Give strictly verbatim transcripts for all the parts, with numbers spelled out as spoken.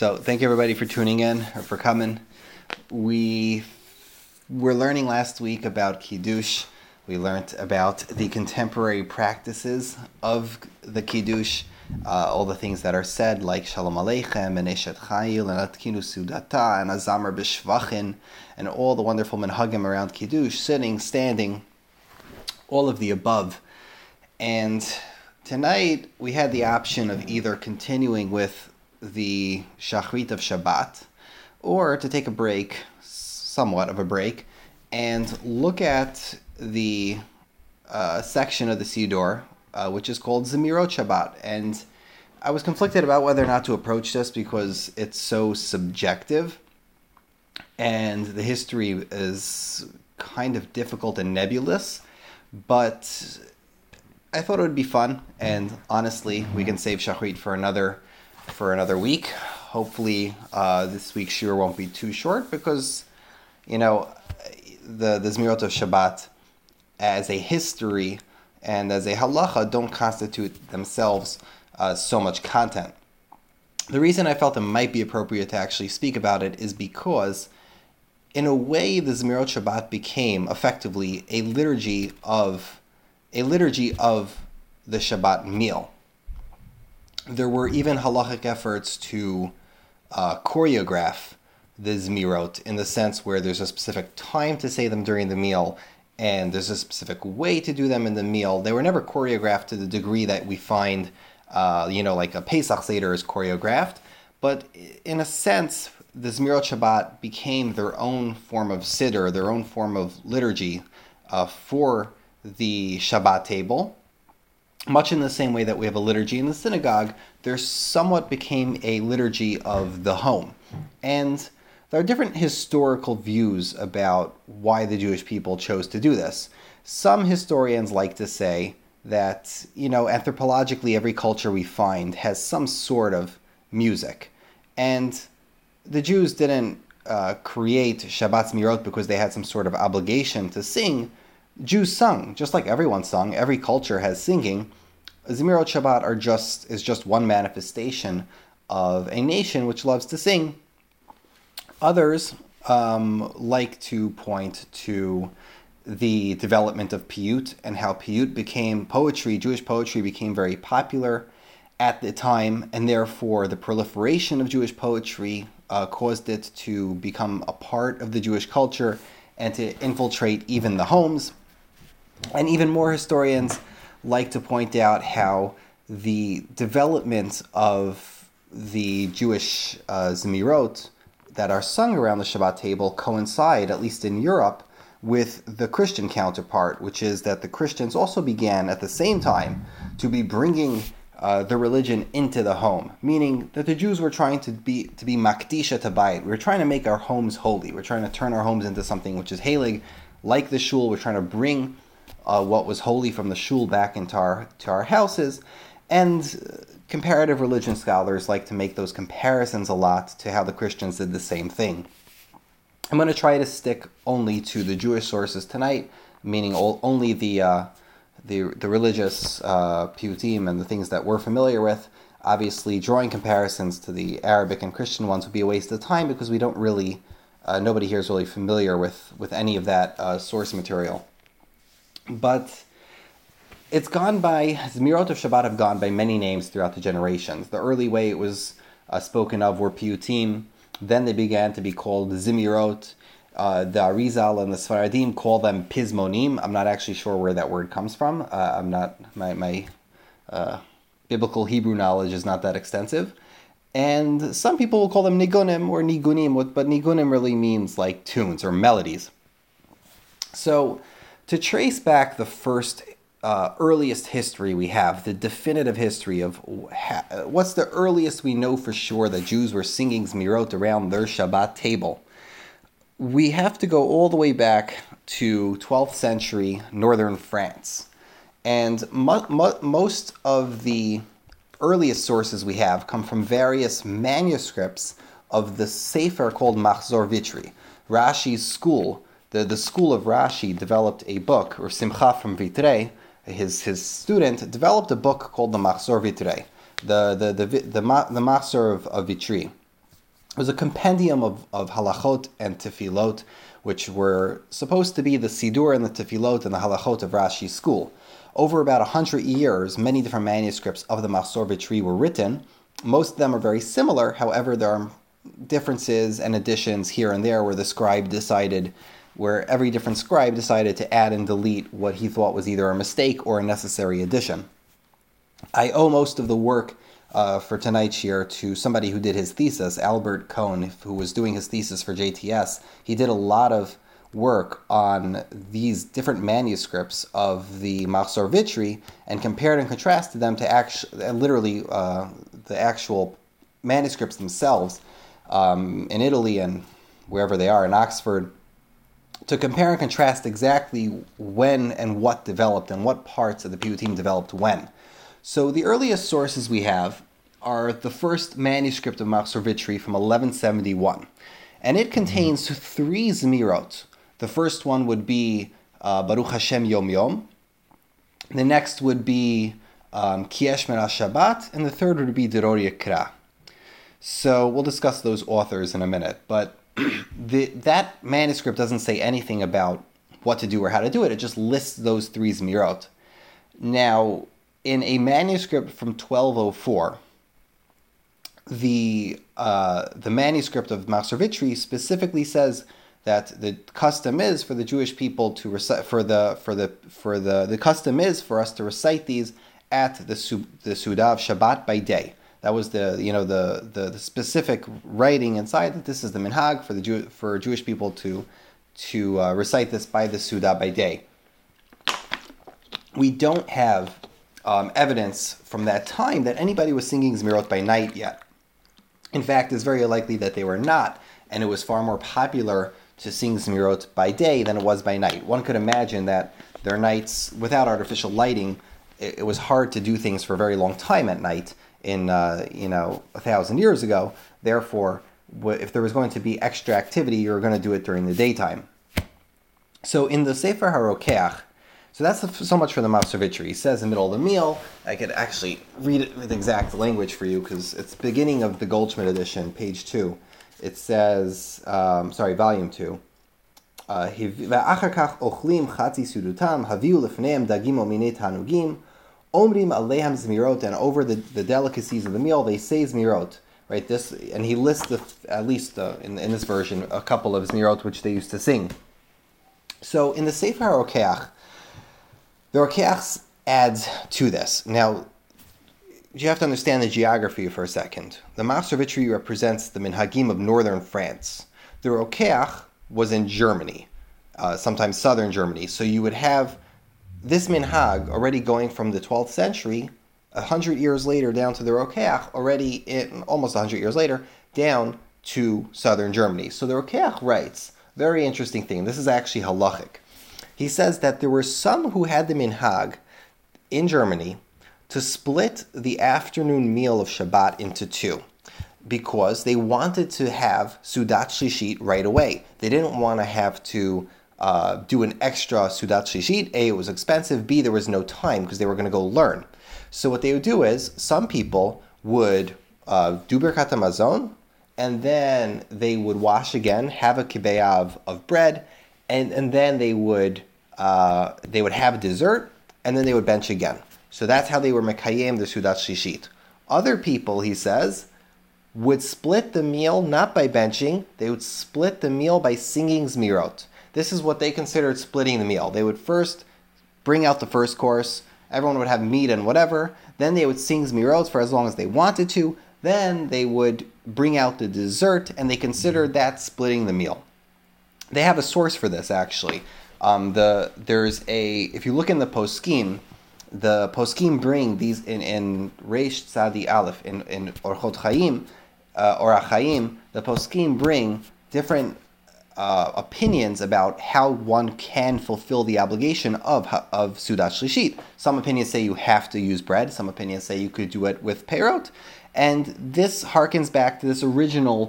So thank you everybody for tuning in or for coming. We were learning last week about Kiddush. We learned about the contemporary practices of the Kiddush, uh, all the things that are said, like Shalom Aleichem, and Eshet Chayil, and Atkinu Sudata, and Azamar B'Shvachin, and all the wonderful Menhagim around Kiddush, sitting, standing, all of the above. And tonight we had the option of either continuing with the Shachrit of Shabbat, or to take a break, somewhat of a break, and look at the uh, section of the Siddur, uh, which is called Zemirot Shabbat. And I was conflicted about whether or not to approach this because it's so subjective and the history is kind of difficult and nebulous, but I thought it would be fun, and honestly, we can save Shachrit for another for another week. Hopefully uh, this week's shiur won't be too short because, you know, the, the Zemirot of Shabbat as a history and as a halacha don't constitute themselves uh, so much content. The reason I felt it might be appropriate to actually speak about it is because, in a way, the Zemirot Shabbat became effectively a liturgy of a liturgy of the Shabbat meal. There were even halachic efforts to uh, choreograph the Zemirot in the sense where there's a specific time to say them during the meal, and there's a specific way to do them in the meal. They were never choreographed to the degree that we find, uh, you know, like a Pesach Seder is choreographed. But in a sense, the Zemirot Shabbat became their own form of Siddur, their own form of liturgy uh, for the Shabbat table. Much in the same way that we have a liturgy in the synagogue, there somewhat became a liturgy of the home. And there are different historical views about why the Jewish people chose to do this. Some historians like to say that, you know, anthropologically every culture we find has some sort of music. And the Jews didn't uh, create Shabbat Zemirot because they had some sort of obligation to sing. Jews sung, just like everyone sung. Every culture has singing. Zemirot Shabbat are just is just one manifestation of a nation which loves to sing. Others um, like to point to the development of Piyut and how Piyut became poetry. Jewish poetry became very popular at the time, and therefore the proliferation of Jewish poetry uh, caused it to become a part of the Jewish culture and to infiltrate even the homes. And even more historians like to point out how the development of the Jewish uh, Zemirot that are sung around the Shabbat table coincide, at least in Europe, with the Christian counterpart, which is that the Christians also began at the same time to be bringing uh, the religion into the home, meaning that the Jews were trying to be to be makdisha tabayit. We were trying to make our homes holy. We're trying to turn our homes into something which is heilig, like the shul. We're trying to bring Uh, what was holy from the shul back into our to our houses. And comparative religion scholars like to make those comparisons a lot to how the Christians did the same thing. I'm going to try to stick only to the Jewish sources tonight, meaning all, only the, uh, the the religious uh, piyutim and the things that we're familiar with. Obviously, drawing comparisons to the Arabic and Christian ones would be a waste of time because we don't really, uh, nobody here is really familiar with, with any of that uh, source material. But it's gone by, Zemirot of Shabbat have gone by many names throughout the generations. The early way it was uh, spoken of were Piyutim. Then they began to be called Zemirot. Uh, the Arizal and the Sfaradim call them Pismonim. I'm not actually sure where that word comes from. Uh, I'm not, my, my uh, biblical Hebrew knowledge is not that extensive. And some people will call them Nigunim or Nigunim, but Nigunim really means like tunes or melodies. So, to trace back the first uh, earliest history we have, the definitive history of ha- what's the earliest we know for sure that Jews were singing Zemirot around their Shabbat table, we have to go all the way back to twelfth century northern France. And mo- mo- most of the earliest sources we have come from various manuscripts of the Sefer called Machzor Vitri, Rashi's school. The, the school of Rashi developed a book, or Simcha from Vitre, his his student, developed a book called the Machzor Vitri, the the the the, the Machzor of, of Vitri, It was a compendium of, of halachot and tefillot, which were supposed to be the sidur and the tefillot and the halachot of Rashi's school. Over about one hundred years, many different manuscripts of the Machzor Vitri were written. Most of them are very similar, however, there are differences and additions here and there where the scribe decided, where every different scribe decided to add and delete what he thought was either a mistake or a necessary addition. I owe most of the work Uh, for tonight's year to somebody who did his thesis, Albert Cohn, who was doing his thesis for J T S. He did a lot of work on these different manuscripts of the Machzor Vitri and compared and contrasted them to actu- literally uh, the actual manuscripts themselves um, in Italy and wherever they are, in Oxford, to compare and contrast exactly when and what developed and what parts of the Piyutim developed when. So the earliest sources we have are the first manuscript of Machzor Vitri from eleven seventy-one. And it contains three Zemirot. The first one would be uh, Baruch Hashem Yom Yom. The next would be um, Ki Eshmera Shabbat. And the third would be Deror Yekra. So we'll discuss those authors in a minute. But the, that manuscript doesn't say anything about what to do or how to do it. It just lists those three Zemirot. Now, in a manuscript from twelve oh four, the uh, the manuscript of Machzor Vitri specifically says that the custom is for the Jewish people to recite for the for the for the the custom is for us to recite these at the su- the Suda of Shabbat by day. That was the you know the, the, the specific writing inside that this is the minhag for the Jew, for Jewish people to to uh, recite this by the Suda by day. We don't have Um, evidence from that time that anybody was singing Zemirot by night yet. In fact, it's very likely that they were not, and it was far more popular to sing Zemirot by day than it was by night. One could imagine that their nights, without artificial lighting, it, it was hard to do things for a very long time at night in, uh, you know, a thousand years ago. Therefore, if there was going to be extra activity, you were going to do it during the daytime. So in the Sefer HaRokeach, So that's so much for the Machzor Vitri. He says in the middle of the meal, I could actually read it with exact language for you because it's beginning of the Goldschmidt edition, page two. It says, um, sorry, volume two. Uh, and over the, the delicacies of the meal, they say Zemirot. Right? This, and he lists, the, at least uh, in, in this version, a couple of Zemirot which they used to sing. So in the Sefer HaRokeach, the Rokeach adds to this. Now, you have to understand the geography for a second. The Machzor Vitri represents the minhagim of northern France. The Rokeach was in Germany, uh, sometimes southern Germany. So you would have this minhag already going from the twelfth century, one hundred years later down to the Rokeach, already in, almost one hundred years later, down to southern Germany. So the Rokeach writes, very interesting thing. This is actually halachic. He says that there were some who had the minhag in Germany to split the afternoon meal of Shabbat into two because they wanted to have Sudat Shlishit right away. They didn't want to have to uh, do an extra Sudat Shlishit. A, it was expensive. B, there was no time because they were going to go learn. So what they would do is some people would uh, do Birkat HaMazon, and then they would wash again, have a kibeyav of bread, And and then they would uh, they would have dessert, and then they would bench again. So that's how they were mekayem the Sudat Shlishit. Other people, he says, would split the meal not by benching. They would split the meal by singing Zemirot. This is what they considered splitting the meal. They would first bring out the first course. Everyone would have meat and whatever. Then they would sing Zemirot for as long as they wanted to. Then they would bring out the dessert, and they considered that splitting the meal. They have a source for this, actually. Um, the there's a if you look in the poskim, the poskim bring these in in Reish Tzadi Aleph in in Orchot Chaim, uh, Orach Chaim. The poskim bring different uh, opinions about how one can fulfill the obligation of of Sudat Shlishit. Some opinions say you have to use bread. Some opinions say you could do it with peirot, and this harkens back to this original.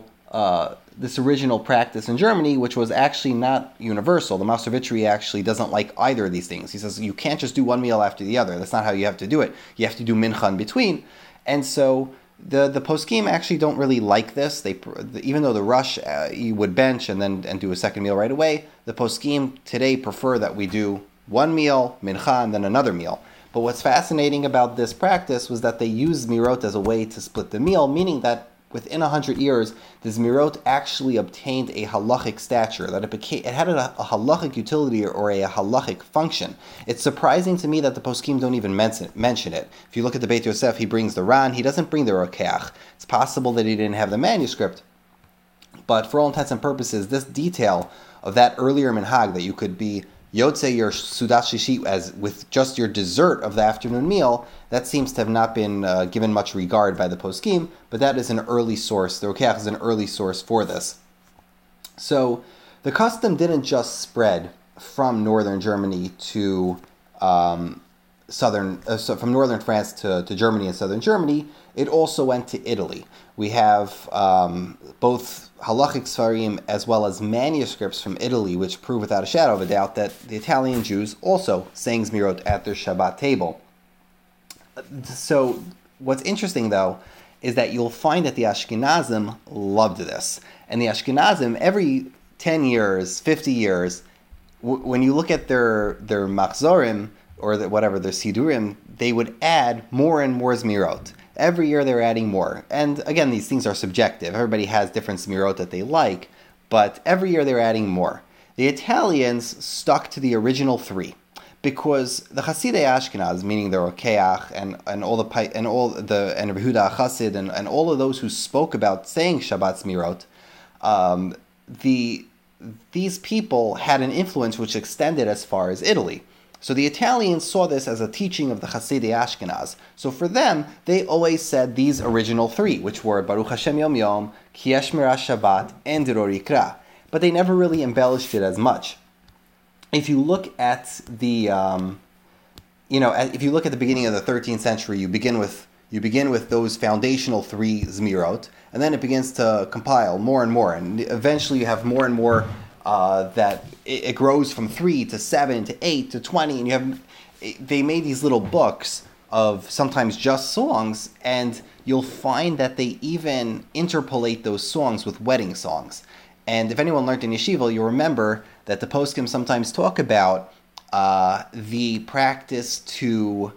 Uh, this original practice in Germany, which was actually not universal. The Machzor Vitri actually doesn't like either of these things. He says, you can't just do one meal after the other. That's not how you have to do it. You have to do mincha in between. And so The the poskim actually don't really like this. They even though the rush uh, you would bench and then and do a second meal right away. The poskim today prefer that we do one meal mincha and then another meal. But what's fascinating about this practice was that they used Zemirot as a way to split the meal, meaning that within a hundred years, the Zemirot actually obtained a halachic stature, that it became it had a, a halachic utility or a halachic function. It's surprising to me that the poskim don't even mention, mention it. If you look at the Beit Yosef, he brings the Ran, he doesn't bring the Rokeach. It's possible that he didn't have the manuscript, but for all intents and purposes, this detail of that earlier minhag that you could be Yotze your Sudat Shishi as with just your dessert of the afternoon meal, that seems to have not been uh, given much regard by the poskim, but that is an early source. The Rokeach is an early source for this. So the custom didn't just spread from northern Germany to um, southern, uh, so from northern France to, to Germany and southern Germany. It also went to Italy. We have um, both halachic sfarim as well as manuscripts from Italy, which prove without a shadow of a doubt that the Italian Jews also sang Zemirot at their Shabbat table. So what's interesting, though, is that you'll find that the Ashkenazim loved this. And the Ashkenazim, every ten years, fifty years, w- when you look at their, their machzorim, or the, whatever, their sidurim, they would add more and more Zemirot. Every year they're adding more. And again, these things are subjective. Everybody has different Zemirot that they like, but every year they're adding more. The Italians stuck to the original three because the Chasidei Ashkenaz, meaning the Rokeach and, and all the and all the and Yehuda HaChasid and, and all of those who spoke about saying Shabbat Zemirot, um, the these people had an influence which extended as far as Italy. So the Italians saw this as a teaching of the Chasidei Ashkenaz. So for them, they always said these original three, which were Baruch Hashem Yom Yom, Ki Yeshmera Shabbat, and Diror Yikra. But they never really embellished it as much. If you look at the, um, you know, if you look at the beginning of the thirteenth century, you begin with you begin with those foundational three Zemirot, and then it begins to compile more and more, and eventually you have more and more. Uh, that it, it grows from three to seven to eight to twenty, and you have it, they made these little books of sometimes just songs, and you'll find that they even interpolate those songs with wedding songs. And if anyone learned in yeshiva, you'll remember that the poskim sometimes talk about uh, the practice to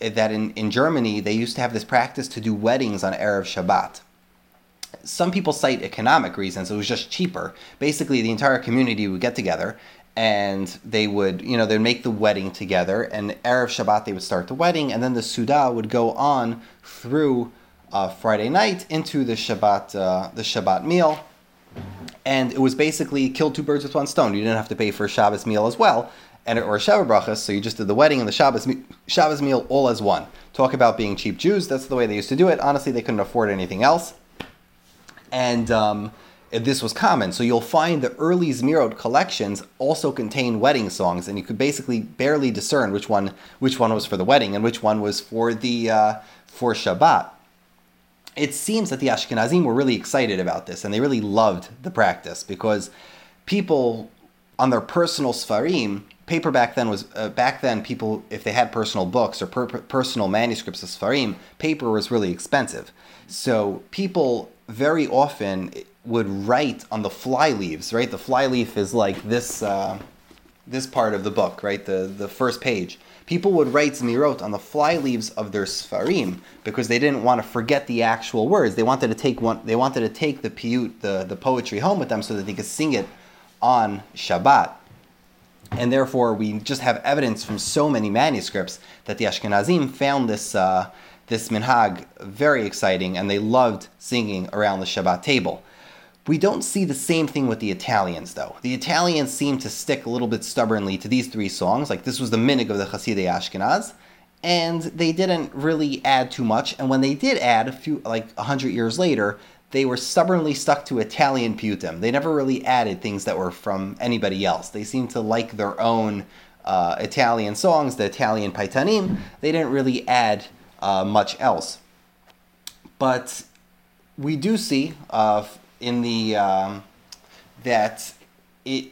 that in, in Germany they used to have this practice to do weddings on Erev Shabbat. Some people cite economic reasons. It was just cheaper. Basically, the entire community would get together and they would, you know, they'd make the wedding together, and Erev Shabbat they would start the wedding, and then the Suda would go on through uh, Friday night into the Shabbat, uh, the Shabbat meal. And it was basically kill two birds with one stone. You didn't have to pay for a Shabbos meal as well, and or a Shabbos brachas, so you just did the wedding and the Shabbos, me- Shabbos meal all as one. Talk about being cheap Jews. That's the way they used to do it. Honestly, they couldn't afford anything else. And um, this was common. So you'll find the early Zemirot collections also contain wedding songs, and you could basically barely discern which one which one was for the wedding and which one was for the uh, for Shabbat. It seems that the Ashkenazim were really excited about this, and they really loved the practice because people on their personal Sfarim, paper back then was uh, back then people, if they had personal books or per- personal manuscripts of Sfarim, paper was really expensive. So people very often would write on the fly leaves, right? The fly leaf is like this uh, this part of the book, right? The the first page. People would write Zemirot on the fly leaves of their Sfarim because they didn't want to forget the actual words. They wanted to take one. They wanted to take the piyut, the, the poetry, home with them so that they could sing it on Shabbat. And therefore, we just have evidence from so many manuscripts that the Ashkenazim found this uh, this minhag very exciting, and they loved singing around the Shabbat table. We don't see the same thing with the Italians, though. The Italians seem to stick a little bit stubbornly to these three songs, like this was the minhag of the Chasidei Ashkenaz, and they didn't really add too much, and when they did add, a few, like one hundred years later, they were stubbornly stuck to Italian piyutim. They never really added things that were from anybody else. They seemed to like their own uh, Italian songs, the Italian paitanim. They didn't really add Uh, much else. But we do see uh, in the um, that it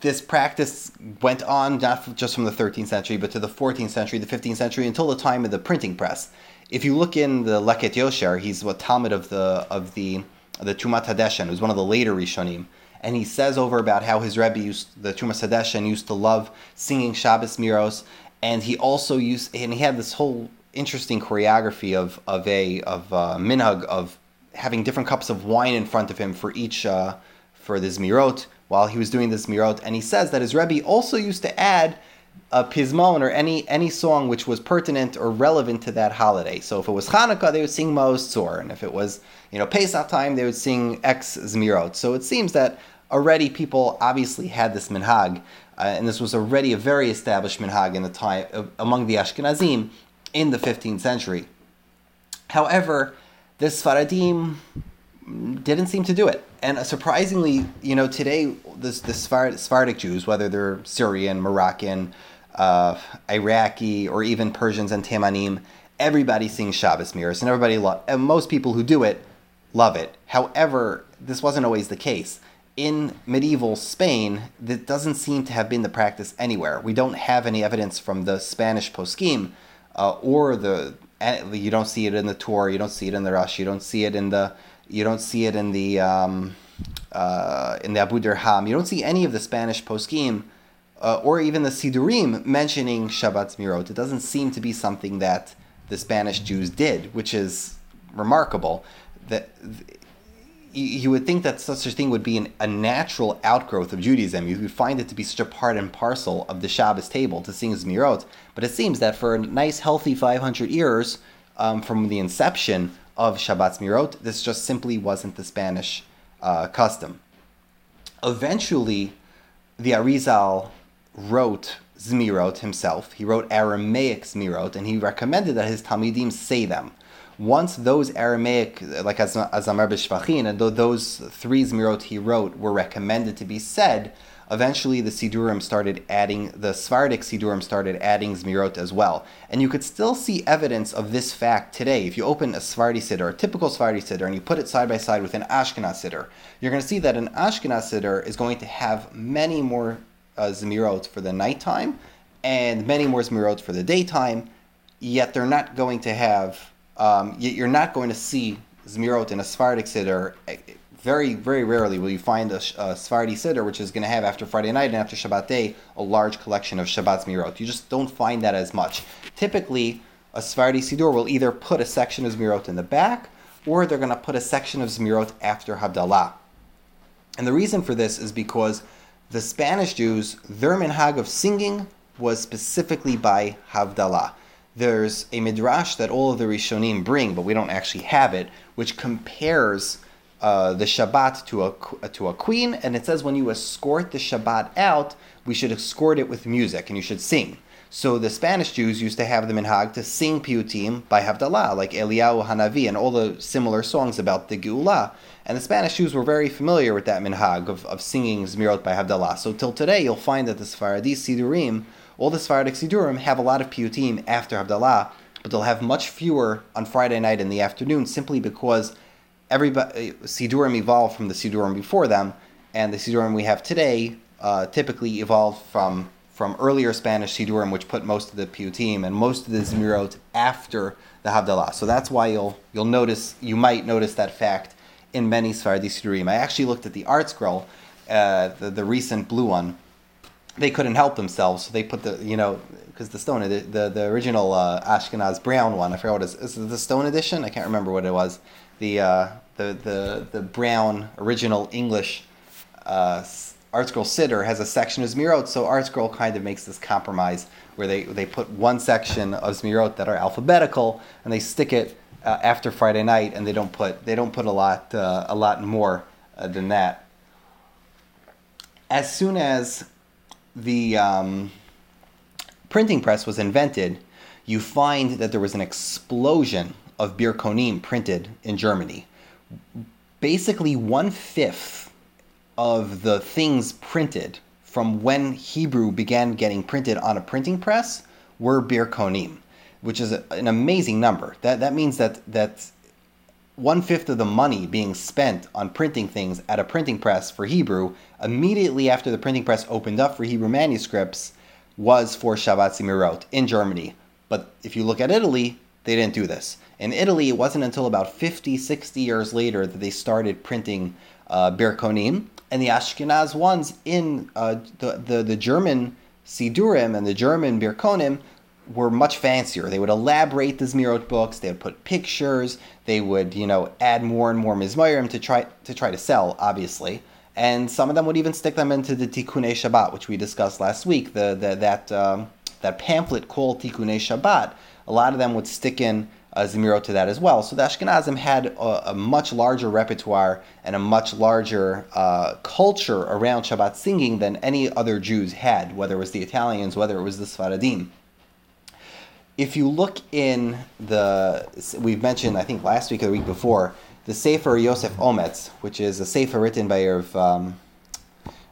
this practice went on not just from the thirteenth century, but to the fourteenth century, the fifteenth century, until the time of the printing press. If you look in the Leket Yosher, he's what Talmud of the of the of the Tumat Hadeshen, who's one of the later Rishonim, and he says over about how his Rebbe used the Tumat Hadeshen used to love singing Shabbos Miros, and he also used and he had this whole interesting choreography of of a of a minhag of having different cups of wine in front of him for each uh, for the Zemirot. While he was doing the Zemirot, and he says that his Rebbe also used to add a Pizmon or any any song which was pertinent or relevant to that holiday. So if it was Hanukkah, they would sing Ma'oz Tzor, and if it was, you know, Pesach time, they would sing X Zemirot. So it seems that already people obviously had this minhag, uh, and this was already a very established minhag in the time uh, among the Ashkenazim in the fifteenth century. However, the Sfaradim didn't seem to do it. And surprisingly, you know, today, the, the Sephardic Jews, whether they're Syrian, Moroccan, uh, Iraqi, or even Persians and Tamanim, everybody sings Shabbos Miros, and everybody lo- and most people who do it love it. However, this wasn't always the case. In medieval Spain, that doesn't seem to have been the practice anywhere. We don't have any evidence from the Spanish poskim, uh, or the, you don't see it in the Torah, you don't see it in the Rashi, you don't see it in the You don't see it in the um, uh, in the Abu Dirham. You don't see any of the Spanish poskim uh, or even the Sidurim mentioning Shabbat Zemirot. It doesn't seem to be something that the Spanish Jews did, which is remarkable. That you, you would think that such a thing would be an, a natural outgrowth of Judaism. You would find it to be such a part and parcel of the Shabbos table to sing Zemirot. But it seems that for a nice, healthy five hundred years um, from the inception of Shabbat Zemirot, this just simply wasn't the Spanish uh, custom. Eventually, the Arizal wrote Zemirot himself. He wrote Aramaic Zemirot, and he recommended that his Talmidim say them. Once those Aramaic, like as Azamar B'Shvachin, and those three Zemirot he wrote were recommended to be said, eventually the Sidurim started adding, the Sephardic Sidurim started adding Zemirot as well. And you could still see evidence of this fact today. If you open a Sephardi Siddur, a typical Sephardi Siddur, and you put it side by side with an Ashkenaz Siddur, you're going to see that an Ashkenaz Siddur is going to have many more uh, Zemirot for the nighttime and many more Zemirot for the daytime, yet they're not going to have, um, yet you're not going to see Zemirot in a Sephardic Siddur. Very, very rarely will you find a, a Sephardi Siddur, which is going to have, after Friday night and after Shabbat day, a large collection of Shabbat Zemirot. You just don't find that as much. Typically, a Sephardi Siddur will either put a section of Zemirot in the back, or they're going to put a section of Zemirot after Havdalah. And the reason for this is because the Spanish Jews, their minhag of singing was specifically by Havdalah. There's a midrash that all of the Rishonim bring, but we don't actually have it, which compares Uh, the Shabbat to a to a queen, and it says when you escort the Shabbat out, we should escort it with music, and you should sing. So the Spanish Jews used to have the minhag to sing piyutim by Havdalah, like Eliyahu Hanavi and all the similar songs about the Geulah. And the Spanish Jews were very familiar with that minhag of, of singing Zemirot by Havdalah. So till today, you'll find that the Sephardi Sidurim, all the Sephardic Sidurim, have a lot of piyutim after Havdalah, but they'll have much fewer on Friday night in the afternoon, simply because everybody, Sidurim evolved from the Sidurim before them, and the Sidurim we have today uh, typically evolved from, from earlier Spanish Sidurim, which put most of the piyutim and most of the Zemirot after the Havdalah. So that's why you'll you'll notice you might notice that fact in many Sephardi Sidurim. I actually looked at the art scroll, uh, the the recent blue one. They couldn't help themselves, so they put the you know because the stone the the, the original uh, Ashkenaz brown one. I forgot what it is. Is it the stone edition? I can't remember what it was. The, uh, the the the brown original English uh, art scroll siddur has a section of Zemirot, so art scroll kind of makes this compromise where they, they put one section of Zemirot that are alphabetical and they stick it uh, after Friday night, and they don't put they don't put a lot uh, a lot more uh, than that. As soon as the um, printing press was invented, you find that there was an explosion of Birkonim printed in Germany. Basically one-fifth of the things printed from when Hebrew began getting printed on a printing press were Birkonim, which is a, an amazing number. That that means that, that one-fifth of the money being spent on printing things at a printing press for Hebrew, immediately after the printing press opened up for Hebrew manuscripts, was for Shabbat Zemirot in Germany. But if you look at Italy, they didn't do this. In Italy, it wasn't until about fifty, sixty years later that they started printing uh, Birkonim, and the Ashkenaz ones in uh, the, the, the German Sidurim and the German Birkonim were much fancier. They would elaborate the Zemirot books, they would put pictures, they would, you know, add more and more Mizmorim to try to try to sell, obviously. And some of them would even stick them into the Tikkunei Shabbat, which we discussed last week, the, the that um, that pamphlet called Tikkunei Shabbat. A lot of them would stick in uh, Zemirot to that as well. So the Ashkenazim had a, a much larger repertoire and a much larger uh, culture around Shabbat singing than any other Jews had, whether it was the Italians, whether it was the Sfaradim. If you look in the, we've mentioned, I think last week or the week before, the Sefer Yosef Ometz, which is a Sefer written by Rav um,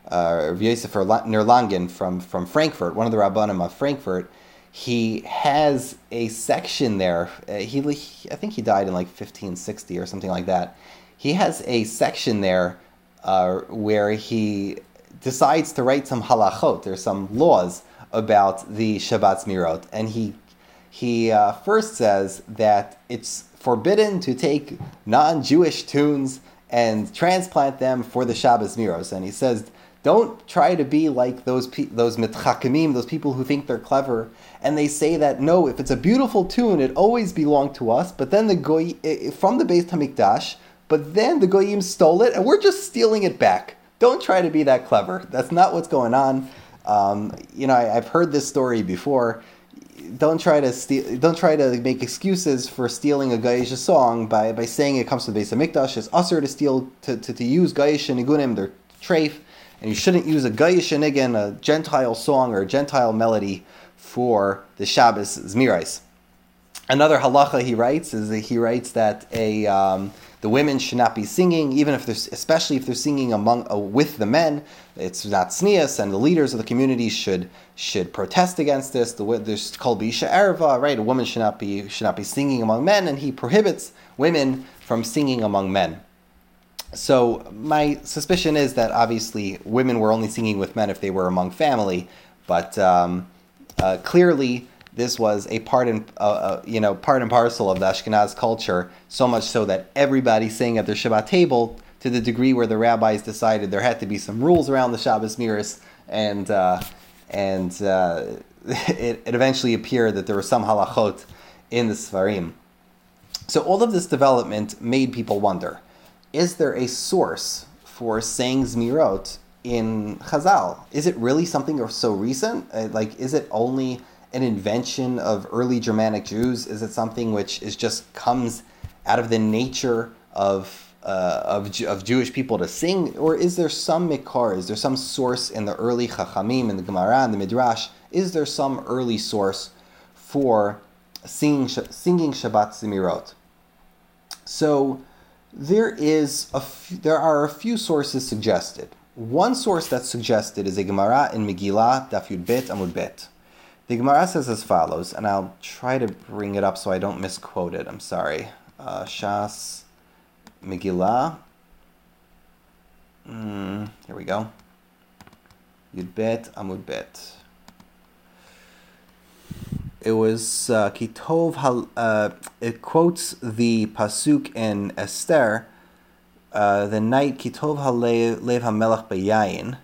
uh, Yosef Nerlangen from, from Frankfurt, one of the Rabbanim of Frankfurt. He has a section there. Uh, he, he, I think he died in like fifteen sixty or something like that. He has a section there uh, where he decides to write some halachot, there's some laws about the Shabbat Zemirot, and he He uh, first says that it's forbidden to take non-Jewish tunes and transplant them for the Shabbos Zemirot. And he says, don't try to be like those pe- those mitchakimim, those people who think they're clever, and they say that, no, if it's a beautiful tune, it always belonged to us, but then the goy from the Beis Hamikdash, but then the goyim stole it, and we're just stealing it back. Don't try to be that clever. That's not what's going on. Um, you know, I, I've heard this story before. Don't try to steal. Don't try to make excuses for stealing a Gayish song by, by saying it comes to the Beis Hamikdash. It's usher to steal to, to, to use Gayish nigunim, their treif, and you shouldn't use a Gayish again, a Gentile song or a Gentile melody for the Shabbos Zmirais. Another halacha he writes is that he writes that a um, the women should not be singing, even if they're, especially if they're singing among uh, with the men. It's not sneas, and the leaders of the community should should protest against this. The there's kol b'isha erva, right? A woman should not be should not be singing among men, and he prohibits women from singing among men. So my suspicion is that obviously women were only singing with men if they were among family, but um, uh, clearly. This was a part and uh, uh, you know part and parcel of the Ashkenaz culture, so much so that everybody sang at their Shabbat table to the degree where the rabbis decided there had to be some rules around the Shabbos Zemirot, and uh, and uh, it, it eventually appeared that there were some halachot in the Sfarim. So all of this development made people wonder: is there a source for saying Zemirot in Chazal? Is it really something so recent? Like, is it only an invention of early Germanic Jews? Is it something which is just comes out of the nature of uh, of of Jewish people to sing, or is there some mikar? Is there some source in the early Chachamim, in the Gemara, in the Midrash? Is there some early source for singing singing Shabbat Zemirot? So there is a f- there are a few sources suggested. One source that's suggested is a Gemara in Megillah, Daf Yud Bet, Amud Bet. The Gemara says as follows, and I'll try to bring it up so I don't misquote it. I'm sorry. Uh, Shas Megillah. Mm, here we go. Yud Bet Amud Bet. It was uh, Kitov. Hal, uh, it quotes the pasuk in Esther, uh, the night Kitov Halev Hamelach Bayayin. I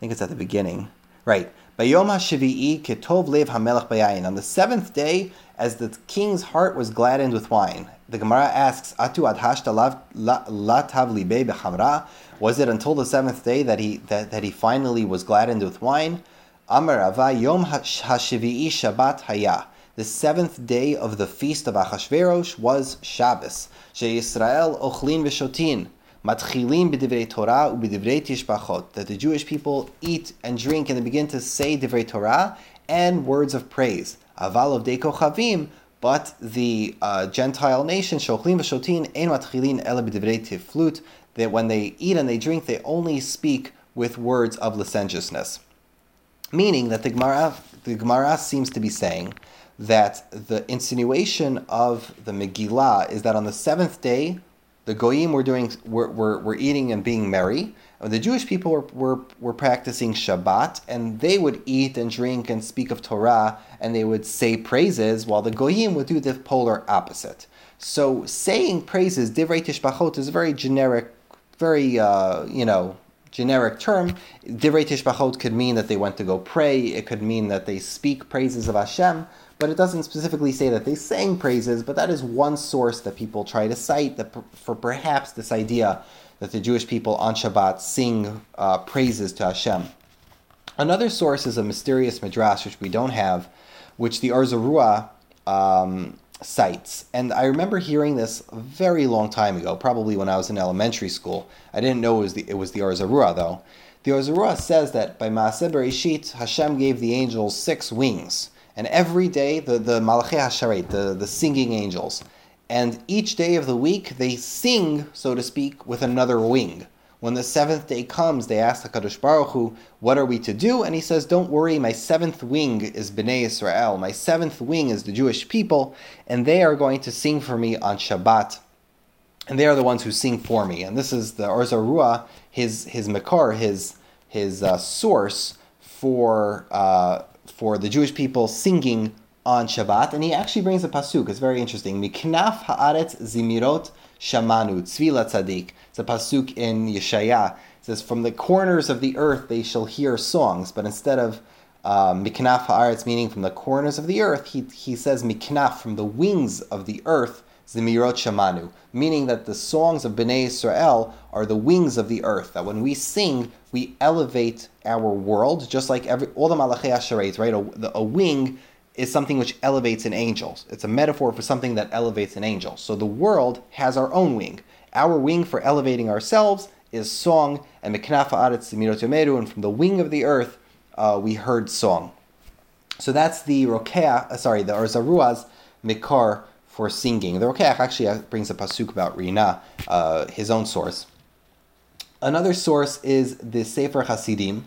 think it's at the beginning, right? Bayom HaShevi'i Ketov Lev HaMelech Bayayin. On the seventh day, as the king's heart was gladdened with wine. The Gemara asks, Atu Adhash Latav Libe Bechamra. Was it until the seventh day that he that, that he finally was gladdened with wine? Amar Ava Yom HaShevi'i Shabbat Haya. The seventh day of the feast of Achashverosh was Shabbos. She Yisrael Ochlin V'Shotin. Matchilim b'divrei Torah u'b'divrei tishbachot, that the Jewish people eat and drink and they begin to say divrei Torah and words of praise. Aval of dekochavim, but the uh, Gentile nation shochlim v'shotin ein matchilin ele b'divrei tiflut, that when they eat and they drink they only speak with words of licentiousness. Meaning that the Gemara the Gemara seems to be saying that the insinuation of the Megillah is that on the seventh day The Goyim were doing were, were, were eating and being merry. The Jewish people were, were were practicing Shabbat, and they would eat and drink and speak of Torah, and they would say praises, while the Goyim would do the polar opposite. So saying praises, Divrei Tishbachot, is a very generic, very, uh, you know, generic term. Divrei Tishbachot could mean that they went to go pray. It could mean that they speak praises of Hashem. But it doesn't specifically say that they sang praises, but that is one source that people try to cite that for perhaps this idea that the Jewish people on Shabbat sing uh, praises to Hashem. Another source is a mysterious midrash, which we don't have, which the Arizal um cites. And I remember hearing this a very long time ago, probably when I was in elementary school. I didn't know it was the, it was the Arizal though. The Arizal says that by Maaseh Bereshit, Hashem gave the angels six wings. And every day, the, the Malachei HaSharet, the, the singing angels, and each day of the week, they sing, so to speak, with another wing. When the seventh day comes, they ask HaKadosh Baruch Hu, what are we to do? And he says, don't worry, my seventh wing is Bnei Yisrael. My seventh wing is the Jewish people, and they are going to sing for me on Shabbat. And they are the ones who sing for me. And this is the Arizal Ruah, his, his Makar, his, his uh, source for... Uh, for the Jewish people singing on Shabbat, and he actually brings a pasuk. It's very interesting. Miknaf haaretz zemirot shamanu tzvila tzadik. It's a pasuk in Yeshaya. It says, "From the corners of the earth they shall hear songs," but instead of uh, miknaf haaretz, meaning from the corners of the earth, he he says miknaf, from the wings of the earth, zemirot shamanu, meaning that the songs of Bnei Yisrael are the wings of the earth. That when we sing, we elevate our world, just like every all the Malachei HaSharet, right? A, the, a wing is something which elevates an angel. It's a metaphor for something that elevates an angel. So the world has our own wing. Our wing for elevating ourselves is song, and Miknaf Haaretz Zemirot Yomeru, and from the wing of the earth, uh, we heard song. So that's the Rokeach, uh, sorry, the Arizal Ruah's Mikar for singing. The Rokeach actually brings a pasuk about Rina, uh, his own source. Another source is the Sefer Chasidim.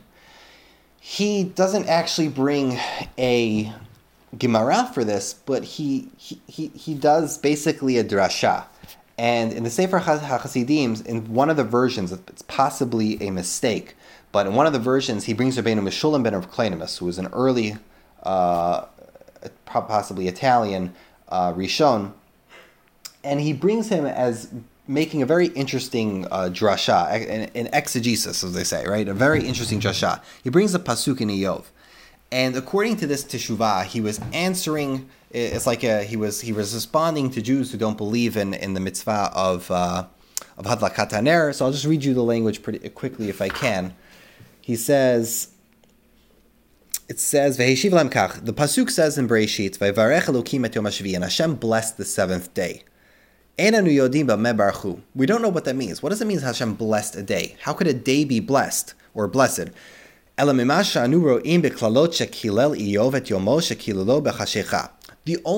He doesn't actually bring a Gemara for this, but he he, he, he does basically a drasha. And in the Sefer HaChasidim, in one of the versions, it's possibly a mistake, but in one of the versions, he brings Rabbeinu Meshulam ben Rav Kleinimus, who was an early, uh, possibly Italian, uh, Rishon, and he brings him as making a very interesting uh, drasha, an, an exegesis, as they say, right? A very interesting drasha. He brings a pasuk in Eov, and according to this teshuvah, he was answering. It's like a, he was he was responding to Jews who don't believe in, in the mitzvah of uh, of hadlakat haner. So I'll just read you the language pretty quickly if I can. He says. It says, "Veheshiv lem kach." The pasuk says in Bereshit, "Vayvarech Elokim et Yom Hashvi," and Hashem blessed the seventh day. We don't know what that means. What does it mean Hashem blessed a day? How could a day be blessed or blessed? The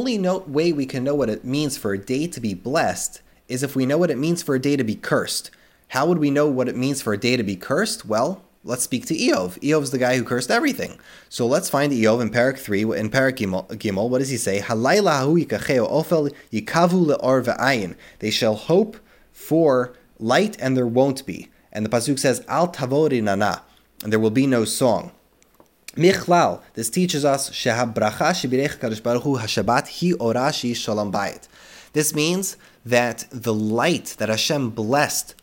only no- way we can know what it means for a day to be blessed is if we know what it means for a day to be cursed. How would we know what it means for a day to be cursed? Well, let's speak to Eov. Eov's the guy who cursed everything. So let's find Eov in Parak three, in Parak Gimel. What does he say? Halayla hahu yikacheo ofel yikavu le'or ve'ayin. They shall hope for light and there won't be. And the pasuk says, Al tavori nana. And there will be no song. Michlal. This teaches us, Shehabracha shibirech kadosh baruch hu hashabat hi orashi shalom bayit. This means that the light that Hashem blessed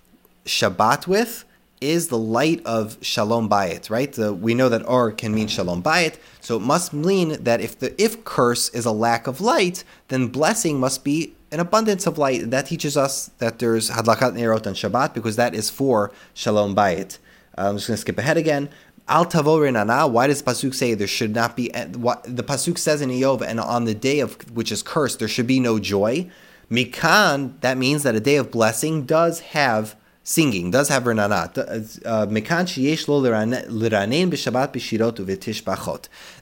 Shabbat with is the light of Shalom Bayit, right? The, we know that Or can mean Shalom Bayit, so it must mean that if the if curse is a lack of light, then blessing must be an abundance of light. That teaches us that there's Hadlakat Neirot on Shabbat, because that is for Shalom Bayit. Uh, I'm just going to skip ahead again. Al Tavo Renana, why does Pasuk say there should not be... What, the Pasuk says in Eov, and on the day of which is cursed, there should be no joy. Mikan, that means that a day of blessing does have singing, does have renana.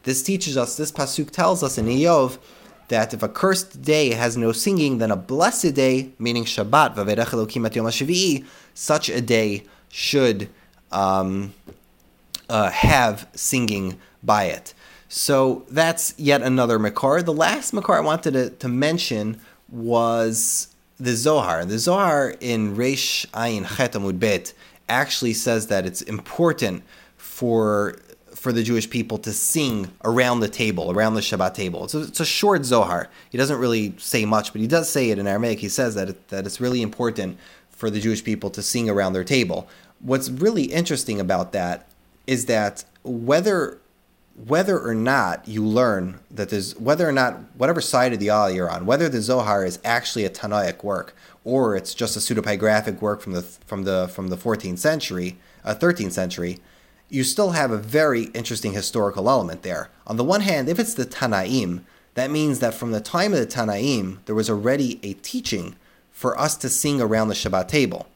This teaches us, this pasuk tells us in Eov, that if a cursed day has no singing, then a blessed day, meaning Shabbat, such a day should um, uh, have singing by it. So that's yet another makar. The last makar I wanted to, to mention was the Zohar. And the Zohar in Reish Ayin Chet Amud Bet actually says that it's important for for the Jewish people to sing around the table, around the Shabbat table. So it's a short Zohar. He doesn't really say much, but he does say it in Aramaic. He says that it, that it's really important for the Jewish people to sing around their table. What's really interesting about that is that whether whether or not you learn that there's, whether or not, whatever side of the aisle you're on, whether the Zohar is actually a Tanaic work or it's just a pseudepigraphic work from the from the from the fourteenth century, uh, thirteenth century, you still have a very interesting historical element there. On the one hand, if it's the Tanaim, that means that from the time of the Tanaim, there was already a teaching for us to sing around the Shabbat table.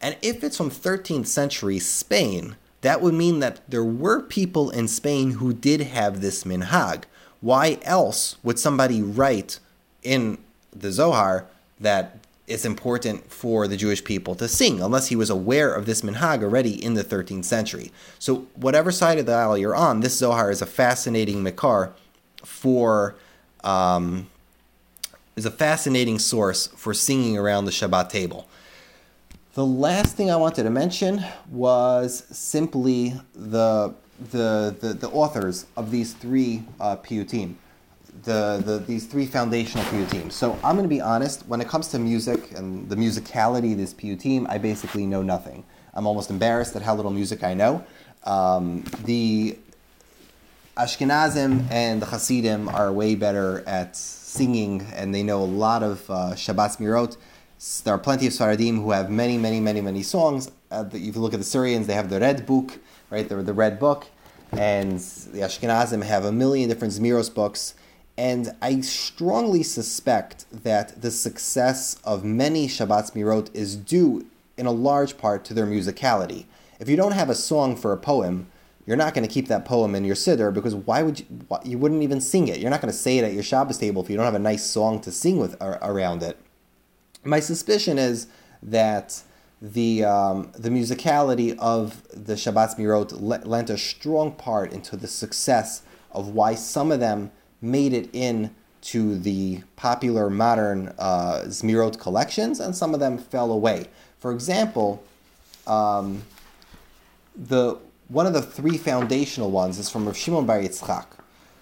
And if it's from thirteenth century Spain, that would mean that there were people in Spain who did have this minhag. Why else would somebody write in the Zohar that it's important for the Jewish people to sing, unless he was aware of this minhag already in the thirteenth century? So whatever side of the aisle you're on, this Zohar is a fascinating makar for, um, is a fascinating source for singing around the Shabbat table. The last thing I wanted to mention was simply the the the, the authors of these three uh, piyutim, the, the these three foundational piyutim. So I'm going to be honest, when it comes to music and the musicality of this piyutim, I basically know nothing. I'm almost embarrassed at how little music I know. Um, the Ashkenazim and the Hasidim are way better at singing, and they know a lot of uh, Shabbat Zemirot. There are plenty of Sfaradim who have many, many, many, many songs. Uh, if you look at the Syrians, they have the Red Book, right? The, the Red Book. And the Ashkenazim have a million different Zemirot books. And I strongly suspect that the success of many Shabbat Zemirot is due in a large part to their musicality. If you don't have a song for a poem, you're not going to keep that poem in your siddur, because why would you, you wouldn't even sing it. You're not going to say it at your Shabbos table if you don't have a nice song to sing with or, around it. My suspicion is that the um, the musicality of the Shabbat Zemirot lent a strong part into the success of why some of them made it in to the popular modern uh, Zemirot collections, and some of them fell away. For example, um, the one of the three foundational ones is from Rav Shimon Bar Yitzchak.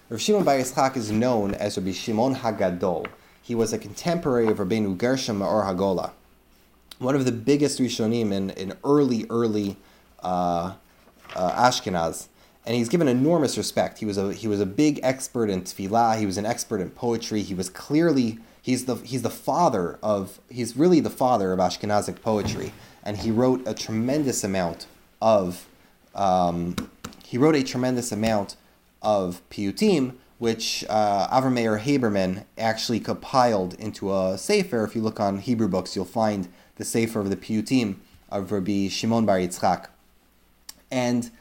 Rav Shimon Bar Yitzchak is known as Rabbi Shimon HaGadol. He was a contemporary of Rabbeinu Gershom Ma'or HaGola, one of the biggest Rishonim in, in early, early uh, uh, Ashkenaz. And he's given enormous respect. He was a he was a big expert in tefillah. He was an expert in poetry. He was clearly he's the he's the father of he's really the father of Ashkenazic poetry. And he wrote a tremendous amount of um, he wrote a tremendous amount of piyutim, which uh, Avram Meir Haberman actually compiled into a sefer. If you look on Hebrew books, you'll find the sefer of the piyutim of Rabbi Shimon Bar Yitzchak. And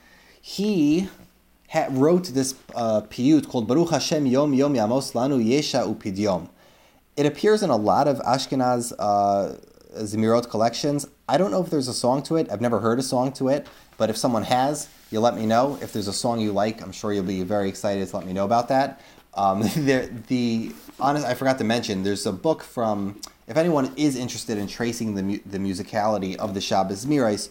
he ha- wrote this uh, piyut called Baruch Hashem Yom Yom Yamos Lanu Yesha Upidyom. It appears in a lot of Ashkenaz uh, Zemirot collections. I don't know if there's a song to it. I've never heard a song to it, but if someone has, you let me know. If there's a song you like, I'm sure you'll be very excited to let me know about that. Um, there, the honest, I forgot to mention, there's a book from, if anyone is interested in tracing the mu- the musicality of the Shabbat Zemirot,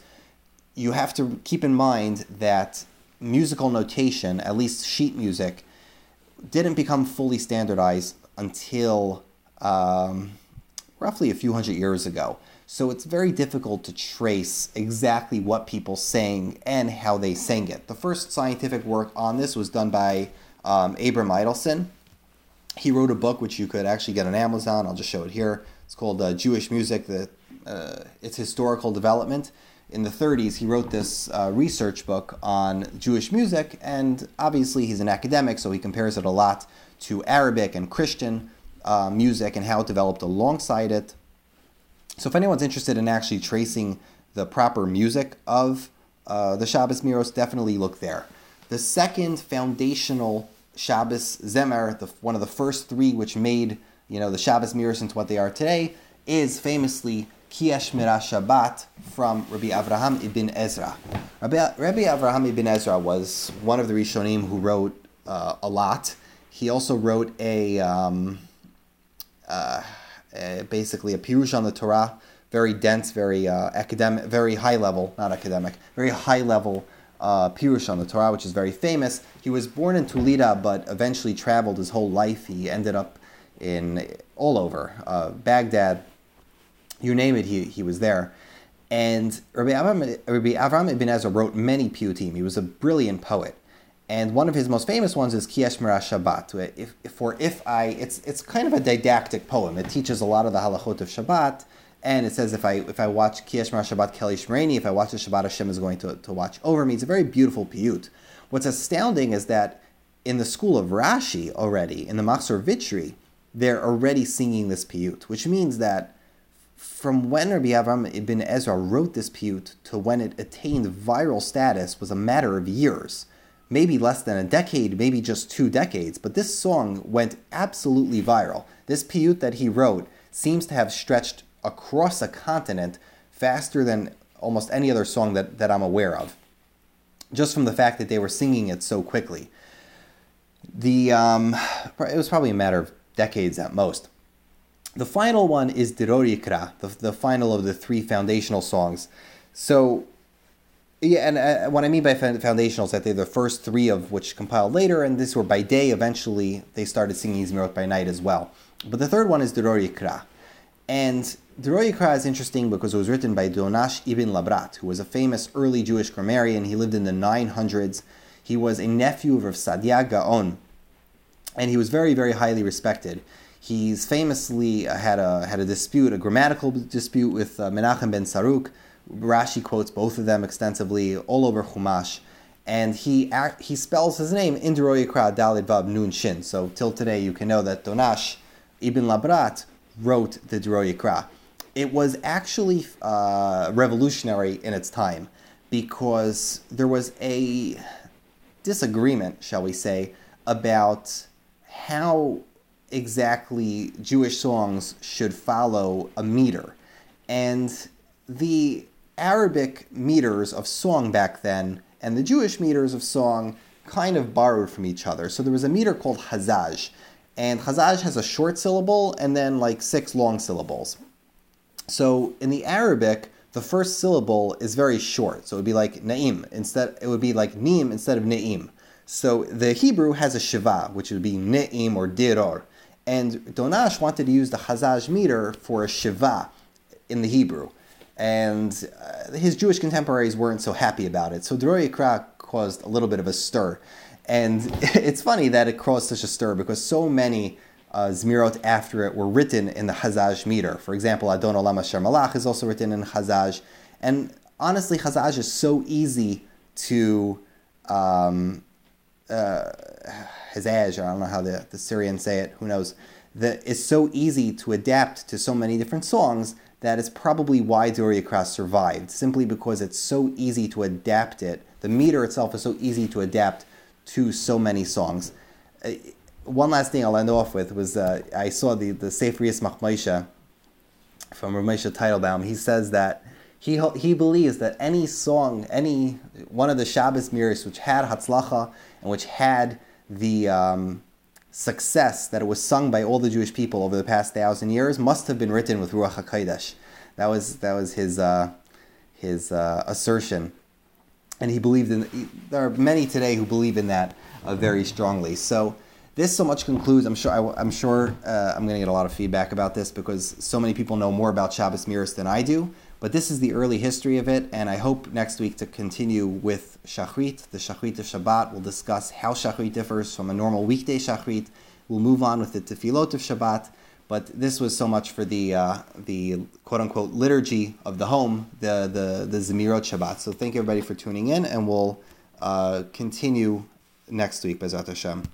you have to keep in mind that musical notation, at least sheet music, didn't become fully standardized until um, roughly a few hundred years ago. So it's very difficult to trace exactly what people sang and how they sang it. The first scientific work on this was done by um, Abram Idelson. He wrote a book which you could actually get on Amazon. I'll just show it here. It's called uh, Jewish Music, the, uh, Its Historical Development. In the thirties, he wrote this uh, research book on Jewish music, and obviously he's an academic, so he compares it a lot to Arabic and Christian uh, music and how it developed alongside it. So if anyone's interested in actually tracing the proper music of uh, the Shabbat Zemirot, definitely look there. The second foundational Shabbat Zemer, the, one of the first three which made you know the Shabbat Zemirot into what they are today, is famously Ki Eshmira Shabbat from Rabbi Avraham ibn Ezra. Rabbi, Rabbi Avraham ibn Ezra was one of the Rishonim who wrote uh, a lot. He also wrote a... Um, uh, uh, basically a pirush on the Torah, very dense, very uh, academic, very high level, not academic, very high level uh, pirush on the Torah, which is very famous. He was born in Tulida, but eventually traveled his whole life. He ended up in all over, uh, Baghdad, you name it, he, he was there. And Rabbi Avraham, Rabbi Avraham ibn Ezra wrote many piyutim. He was a brilliant poet. And one of his most famous ones is Ki Eshmera Shabbat, if, for if I, it's it's kind of a didactic poem. It teaches a lot of the halachot of Shabbat, and it says if I if I watch Ki Eshmera Shabbat Keli Shmereni, if I watch the Shabbat, Hashem is going to, to watch over me. It's a very beautiful piyut. What's astounding is that in the school of Rashi already, in the Machzor Vitri, they're already singing this piyut, which means that from when Rabbi Avraham ibn Ezra wrote this piyut to when it attained viral status was a matter of years, maybe less than a decade, maybe just two decades, but this song went absolutely viral. This piyut that he wrote seems to have stretched across a continent faster than almost any other song that, that I'm aware of, just from the fact that they were singing it so quickly. The um, it was probably a matter of decades at most. The final one is Diror Yikra, the, the final of the three foundational songs. So, yeah, and uh, what I mean by foundational is that they're the first three of which compiled later, and these were by day. Eventually, they started singing Zemirot by night as well. But the third one is Diror Yikra. And Diror Yikra is interesting because it was written by Dunash Ibn Labrat, who was a famous early Jewish grammarian. He lived in the nine hundreds. He was a nephew of Rav Sadia Gaon, and he was very, very highly respected. He's famously had a had a dispute, a grammatical dispute with uh, Menachem ben Saruk. Rashi quotes both of them extensively all over Chumash, and he he spells his name in Diror Yikra Daled Vav Nun Shin. So till today, you can know that Dunash Ibn Labrat wrote the Diror Yikra. It was actually uh, revolutionary in its time because there was a disagreement, shall we say, about how exactly Jewish songs should follow a meter. And the Arabic meters of song back then and the Jewish meters of song kind of borrowed from each other. So there was a meter called Hazaj. And Hazaj has a short syllable and then like six long syllables. So in the Arabic, the first syllable is very short. So it would be like Naim. Instead, it would be like Neem instead of Naim. So the Hebrew has a shiva, which would be Ne'im or Diror. And Donash wanted to use the Hazaj meter for a shiva in the Hebrew. And uh, his Jewish contemporaries weren't so happy about it. So Diror Yikra caused a little bit of a stir. And it's funny that it caused such a stir because so many uh, Zemirot after it were written in the Hazaj meter. For example, Adon Olam Asher Malach is also written in Hazaj. And honestly, Hazaj is so easy to... Um, Uh, Hazaj, I don't know how the, the Syrians say it, who knows, that is so easy to adapt to so many different songs that it's probably why Diror Yikra survived, simply because it's so easy to adapt it. The meter itself is so easy to adapt to so many songs. Uh, one last thing I'll end off with was uh, I saw the, the Sefer Yismach Moshe from Rav Moshe Teitelbaum. He says that He he believes that any song, any one of the Shabbos mirrors which had Hatzlacha and which had the um, success that it was sung by all the Jewish people over the past thousand years must have been written with Ruach HaKodesh. That was that was his uh, his uh, assertion, and he believed in. He, there are many today who believe in that uh, very strongly. So this so much concludes. I'm sure I, I'm sure uh, I'm going to get a lot of feedback about this because so many people know more about Shabbos mirrors than I do. But this is the early history of it, and I hope next week to continue with Shachrit, the Shachrit of Shabbat. We'll discuss how Shachrit differs from a normal weekday Shachrit. We'll move on with the Tefillot of Shabbat. But this was so much for the uh, the quote-unquote liturgy of the home, the, the, the Zemirot Shabbat. So thank you everybody for tuning in, and we'll uh, continue next week, Bezrat Hashem.